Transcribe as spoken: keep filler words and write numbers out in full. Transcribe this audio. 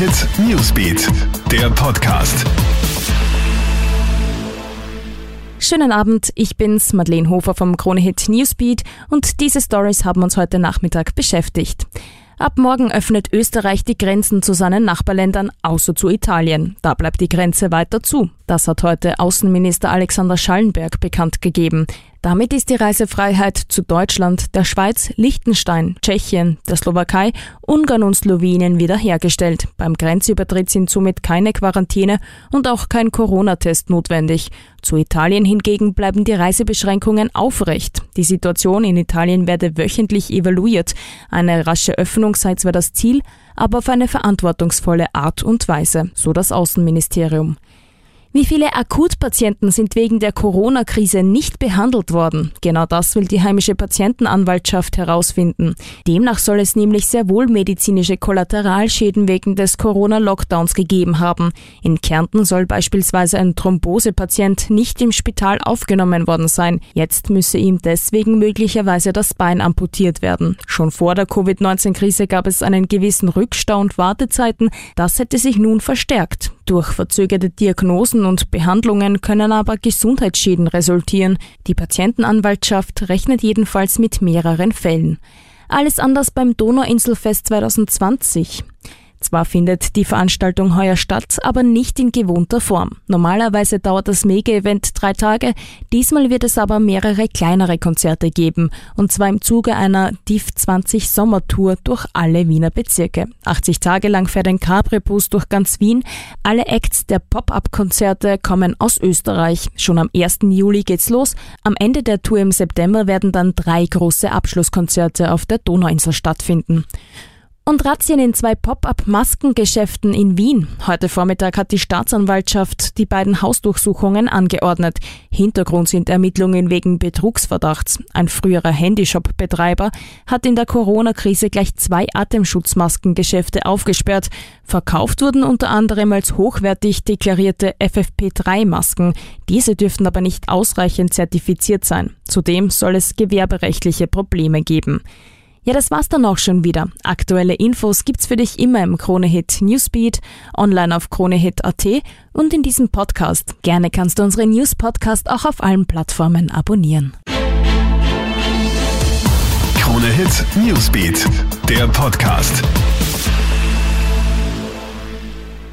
Kronehit Newsbeat, der Podcast. Schönen Abend, ich bin's, Madeleine Hofer vom Kronehit Newsbeat und diese Stories haben uns heute Nachmittag beschäftigt. Ab morgen öffnet Österreich die Grenzen zu seinen Nachbarländern, außer zu Italien. Da bleibt die Grenze weiter zu. Das hat heute Außenminister Alexander Schallenberg bekannt gegeben. Damit ist die Reisefreiheit zu Deutschland, der Schweiz, Liechtenstein, Tschechien, der Slowakei, Ungarn und Slowenien wiederhergestellt. Beim Grenzübertritt sind somit keine Quarantäne und auch kein Corona-Test notwendig. Zu Italien hingegen bleiben die Reisebeschränkungen aufrecht. Die Situation in Italien werde wöchentlich evaluiert. Eine rasche Öffnung sei zwar das Ziel, aber auf eine verantwortungsvolle Art und Weise, so das Außenministerium. Wie viele Akutpatienten sind wegen der Corona-Krise nicht behandelt worden? Genau das will die heimische Patientenanwaltschaft herausfinden. Demnach soll es nämlich sehr wohl medizinische Kollateralschäden wegen des Corona-Lockdowns gegeben haben. In Kärnten soll beispielsweise ein Thrombosepatient nicht im Spital aufgenommen worden sein. Jetzt müsse ihm deswegen möglicherweise das Bein amputiert werden. Schon vor der Covid neunzehn Krise gab es einen gewissen Rückstau und Wartezeiten. Das hätte sich nun verstärkt. Durch verzögerte Diagnosen und Behandlungen können aber Gesundheitsschäden resultieren. Die Patientenanwaltschaft rechnet jedenfalls mit mehreren Fällen. Alles anders beim Donauinselfest zwanzig zwanzig. Zwar findet die Veranstaltung heuer statt, aber nicht in gewohnter Form. Normalerweise dauert das Mega-Event drei Tage, diesmal wird es aber mehrere kleinere Konzerte geben. Und zwar im Zuge einer D I V zwanzig Sommertour durch alle Wiener Bezirke. achtzig Tage lang fährt ein Cabrebus durch ganz Wien. Alle Acts der Pop-Up-Konzerte kommen aus Österreich. Schon am ersten Juli geht's los. Am Ende der Tour im September werden dann drei große Abschlusskonzerte auf der Donauinsel stattfinden. Und Razzien in zwei Pop-up-Maskengeschäften in Wien. Heute Vormittag hat die Staatsanwaltschaft die beiden Hausdurchsuchungen angeordnet. Hintergrund sind Ermittlungen wegen Betrugsverdachts. Ein früherer Handyshop-Betreiber hat in der Corona-Krise gleich zwei Atemschutzmaskengeschäfte aufgesperrt. Verkauft wurden unter anderem als hochwertig deklarierte F F P drei Masken. Diese dürften aber nicht ausreichend zertifiziert sein. Zudem soll es gewerberechtliche Probleme geben. Ja, das war's dann auch schon wieder. Aktuelle Infos gibt's für dich immer im Kronehit Newsbeat, online auf kronehit punkt a t und in diesem Podcast. Gerne kannst du unseren News-Podcast auch auf allen Plattformen abonnieren. Kronehit Newsbeat, der Podcast.